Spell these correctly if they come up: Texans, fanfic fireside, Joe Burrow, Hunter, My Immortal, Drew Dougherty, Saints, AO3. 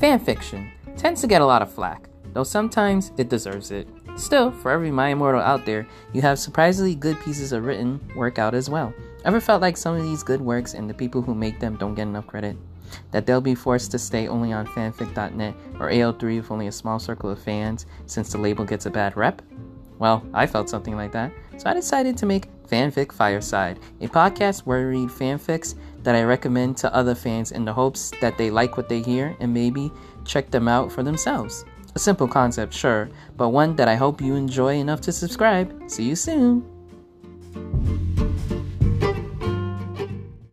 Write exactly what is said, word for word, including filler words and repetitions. Fanfiction tends to get a lot of flack, though sometimes it deserves it. Still, for every My Immortal out there, you have surprisingly good pieces of written work out as well. Ever felt like some of these good works and the people who make them don't get enough credit? That they'll be forced to stay only on fanfic dot net or A O three with only a small circle of fans since the label gets a bad rep? Well, I felt something like that, so I decided to make Fanfic Fireside, a podcast where I read fanfics that I recommend to other fans in the hopes that they like what they hear and maybe check them out for themselves. A simple concept, sure, but one that I hope you enjoy enough to subscribe. See you soon!